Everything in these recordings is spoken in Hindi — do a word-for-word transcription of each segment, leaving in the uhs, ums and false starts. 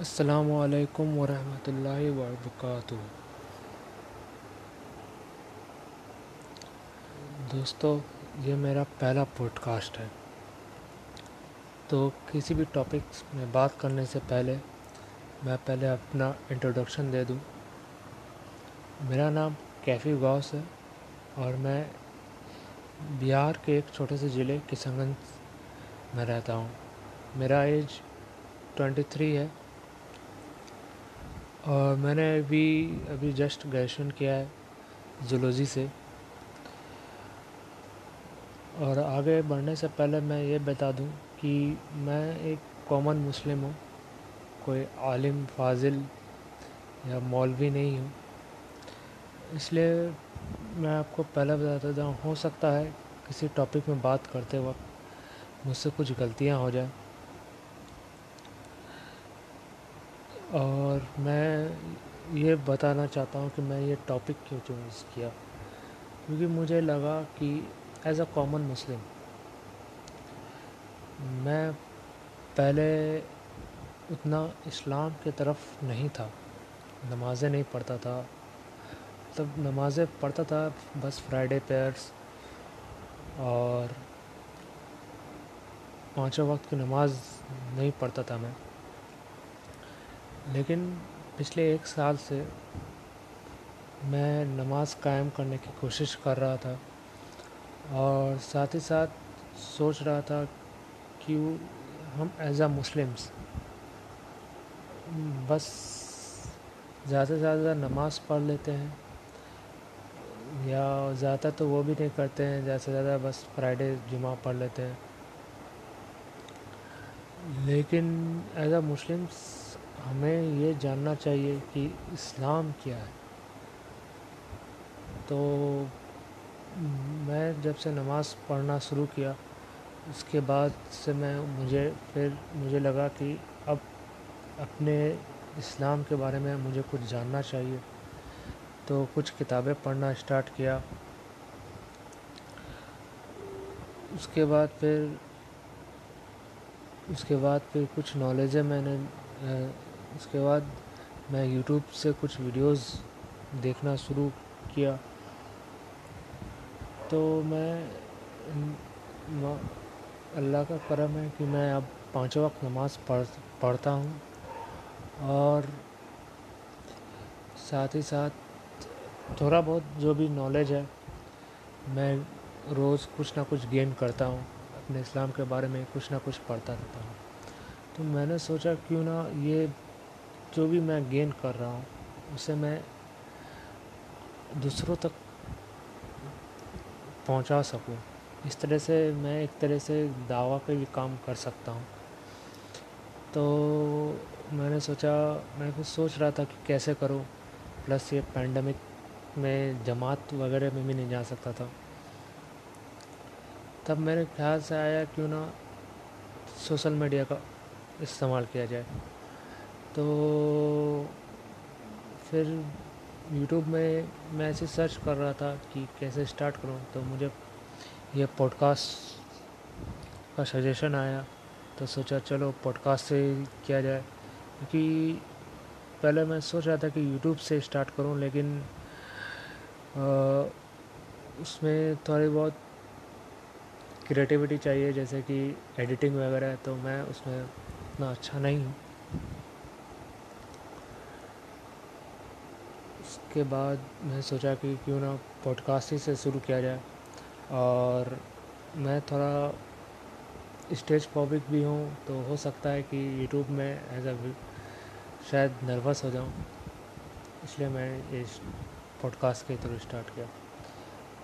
अस्सलामु अलैकुम वरहमतुल्लाहि वबरकातुह। दोस्तों, ये मेरा पहला पॉडकास्ट है, तो किसी भी टॉपिक्स में बात करने से पहले मैं पहले अपना इंट्रोडक्शन दे दूं। मेरा नाम कैफी गौस है और मैं बिहार के एक छोटे से ज़िले किशनगंज में रहता हूं। मेरा एज तेईस है और मैंने अभी अभी जस्ट ग्रेजुएशन किया है जूलॉजी से। और आगे बढ़ने से पहले मैं ये बता दूं कि मैं एक कॉमन मुस्लिम हूँ, कोई आलिम फाजिल या मौलवी नहीं हूँ, इसलिए मैं आपको पहले बताता जाऊँ, हो सकता है किसी टॉपिक में बात करते वक्त मुझसे कुछ गलतियाँ हो जाए। और मैं ये बताना चाहता हूँ कि मैं ये टॉपिक क्यों चूज़ किया, क्योंकि मुझे लगा कि एज अ कॉमन मुस्लिम मैं पहले उतना इस्लाम की तरफ नहीं था, नमाज़ें नहीं पढ़ता था। तब नमाज़ें पढ़ता था बस फ्राइडे प्रेयर्स और पाँचों वक्त की नमाज़ नहीं पढ़ता था मैं। लेकिन पिछले एक साल से मैं नमाज़ कायम करने की कोशिश कर रहा था और साथ ही साथ सोच रहा था कि हम एज आ मुस्लिम्स बस ज़्यादा से ज़्यादा नमाज़ पढ़ लेते हैं या ज़्यादा तो वो भी नहीं करते हैं, ज़्यादा से ज़्यादा बस फ्राइडे जुमा पढ़ लेते हैं। लेकिन एज आ मुस्लिम्स हमें ये जानना चाहिए कि इस्लाम क्या है। तो मैं जब से नमाज़ पढ़ना शुरू किया उसके बाद से मैं मुझे फिर मुझे लगा कि अब अपने इस्लाम के बारे में मुझे कुछ जानना चाहिए, तो कुछ किताबें पढ़ना स्टार्ट किया। उसके बाद फिर उसके बाद फिर कुछ नॉलेजें मैंने उसके बाद मैं YouTube से कुछ वीडियोस देखना शुरू किया। तो मैं अल्लाह का करम है कि मैं अब पाँचों वक्त नमाज़ पढ़ पढ़ता हूँ और साथ ही साथ थोड़ा बहुत जो भी नॉलेज है मैं रोज़ कुछ ना कुछ गेन करता हूँ, अपने इस्लाम के बारे में कुछ ना कुछ पढ़ता रहता हूँ। तो मैंने सोचा क्यों ना ये जो भी मैं गेन कर रहा हूँ उसे मैं दूसरों तक पहुँचा सकूँ। इस तरह से मैं एक तरह से दावा पे भी काम कर सकता हूँ। तो मैंने सोचा, मैं कुछ सोच रहा था कि कैसे करूँ, प्लस ये पैंडमिक में जमात वगैरह में भी नहीं जा सकता था। तब मेरे ख्याल से आया क्यों ना सोशल मीडिया का इस्तेमाल किया जाए। तो फिर यूट्यूब में मैं ऐसे सर्च कर रहा था कि कैसे स्टार्ट करूं, तो मुझे ये पॉडकास्ट का सजेशन आया, तो सोचा चलो पॉडकास्ट से किया जाए। क्योंकि पहले मैं सोच रहा था कि यूट्यूब से स्टार्ट करूं, लेकिन आ, उसमें थोड़ी बहुत क्रिएटिविटी चाहिए, जैसे कि एडिटिंग वगैरह, तो मैं उसमें उतना अच्छा नहीं हूँ। उसके बाद मैं सोचा कि क्यों ना पॉडकास्ट ही से शुरू किया जाए। और मैं थोड़ा स्टेज फोबिक भी हूँ, तो हो सकता है कि यूट्यूब में एज अ शायद नर्वस हो जाऊँ, इसलिए मैं इस पॉडकास्ट के थ्रू स्टार्ट किया।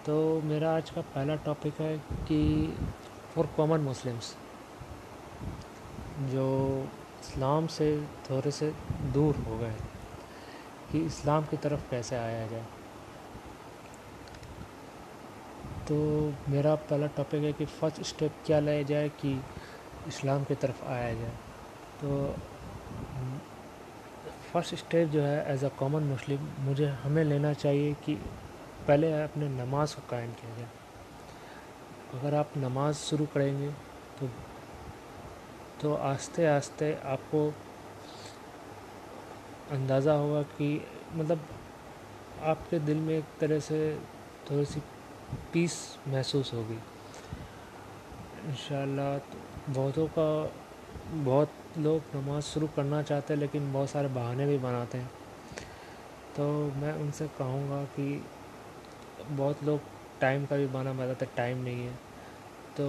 तो मेरा आज का पहला टॉपिक है कि फॉर कॉमन मुस्लिम्स जो इस्लाम से थोड़े से दूर हो गए, कि इस्लाम की तरफ कैसे आया जाए। तो मेरा पहला टॉपिक है कि फर्स्ट स्टेप क्या लिया जाए कि इस्लाम की तरफ आया जाए। तो फर्स्ट स्टेप जो है एज अ कॉमन मुस्लिम मुझे हमें लेना चाहिए कि पहले अपने नमाज को कायम किया जाए। अगर आप नमाज शुरू करेंगे तो तो आस्ते आस्ते आपको अंदाज़ा होगा कि मतलब आपके दिल में एक तरह से थोड़ी सी पीस महसूस होगी इंशाल्लाह। तो बहुतों का बहुत लोग नमाज़ शुरू करना चाहते हैं लेकिन बहुत सारे बहाने भी बनाते हैं, तो मैं उनसे कहूँगा कि बहुत लोग टाइम का भी बहाना बनाते हैं, टाइम नहीं है। तो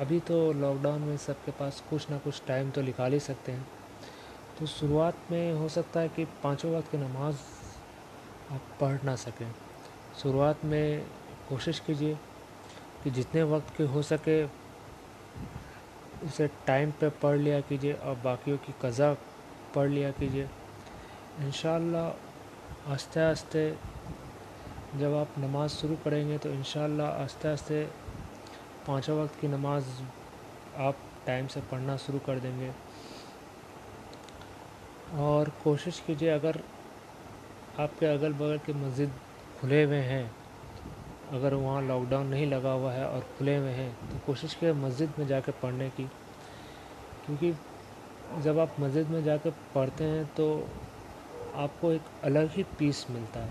अभी तो लॉकडाउन में सबके पास कुछ ना कुछ टाइम तो निकाल ही सकते हैं, तो शुरुआत में हो सकता है कि पाँचों वक्त की नमाज़ आप पढ़ ना सकें। शुरुआत में कोशिश कीजिए कि जितने वक्त के हो सके उसे टाइम पे पढ़ लिया कीजिए और बाकियों की कज़ा पढ़ लिया कीजिए। इंशाल्लाह आस्ते आस्ते जब आप नमाज शुरू करेंगे तो इंशाल्लाह आस्ते आस्ते पाँचों वक्त की नमाज आप टाइम से पढ़ना शुरू कर देंगे। और कोशिश कीजिए अगर आपके अगल बगल के मस्जिद खुले हुए हैं, अगर वहाँ लॉकडाउन नहीं लगा हुआ है और खुले हुए हैं, तो कोशिश कीजिए मस्जिद में जाकर पढ़ने की, क्योंकि जब आप मस्जिद में जाकर पढ़ते हैं तो आपको एक अलग ही पीस मिलता है।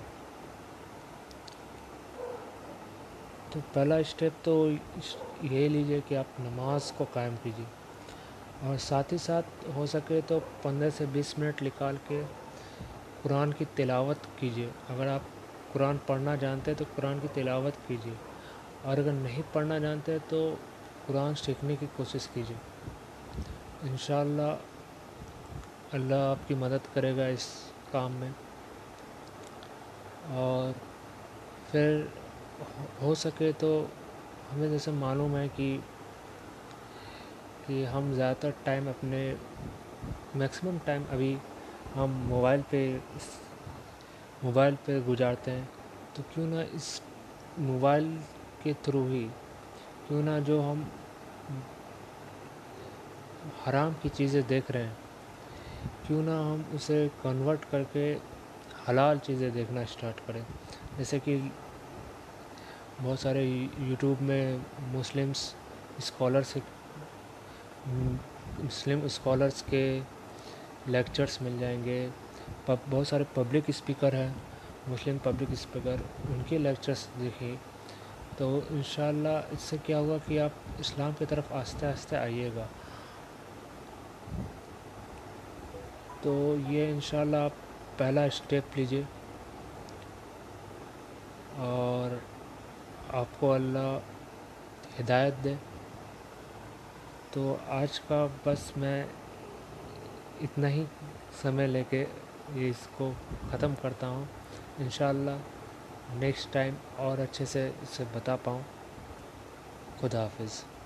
तो पहला स्टेप तो ये लीजिए कि आप नमाज को कायम कीजिए, और साथ ही साथ हो सके तो पंद्रह से बीस मिनट निकाल के कुरान की तिलावत कीजिए। अगर आप कुरान पढ़ना जानते हैं तो कुरान की तिलावत कीजिए, और अगर नहीं पढ़ना जानते तो कुरान सीखने की कोशिश कीजिए। इंशाल्लाह अल्लाह आपकी मदद करेगा इस काम में। और फिर हो सके तो हमें जैसे मालूम है कि कि हम ज़्यादातर टाइम अपने मैक्सिमम टाइम अभी हम मोबाइल पे मोबाइल पे गुजारते हैं, तो क्यों ना इस मोबाइल के थ्रू ही क्यों ना जो हम हराम की चीज़ें देख रहे हैं क्यों ना हम उसे कन्वर्ट करके हलाल चीज़ें देखना स्टार्ट करें। जैसे कि बहुत सारे यूट्यूब में मुस्लिम्स स्कॉलर्स मुस्लिम स्कॉलर्स के लेक्चर्स मिल जाएंगे, बहुत सारे पब्लिक स्पीकर हैं, मुस्लिम पब्लिक स्पीकर, उनके लेक्चर्स देखिए। तो इंशाल्लाह इससे क्या होगा कि आप इस्लाम की तरफ आस्ते आस्ते आइएगा। तो ये इंशाल्लाह आप पहला स्टेप लीजिए और आपको अल्लाह हिदायत दे। तो आज का बस मैं इतना ही समय लेके ये इसको ख़त्म करता हूँ। इंशाल्लाह नेक्स्ट टाइम और अच्छे से इसे बता पाऊँ। खुदा हाफिज़।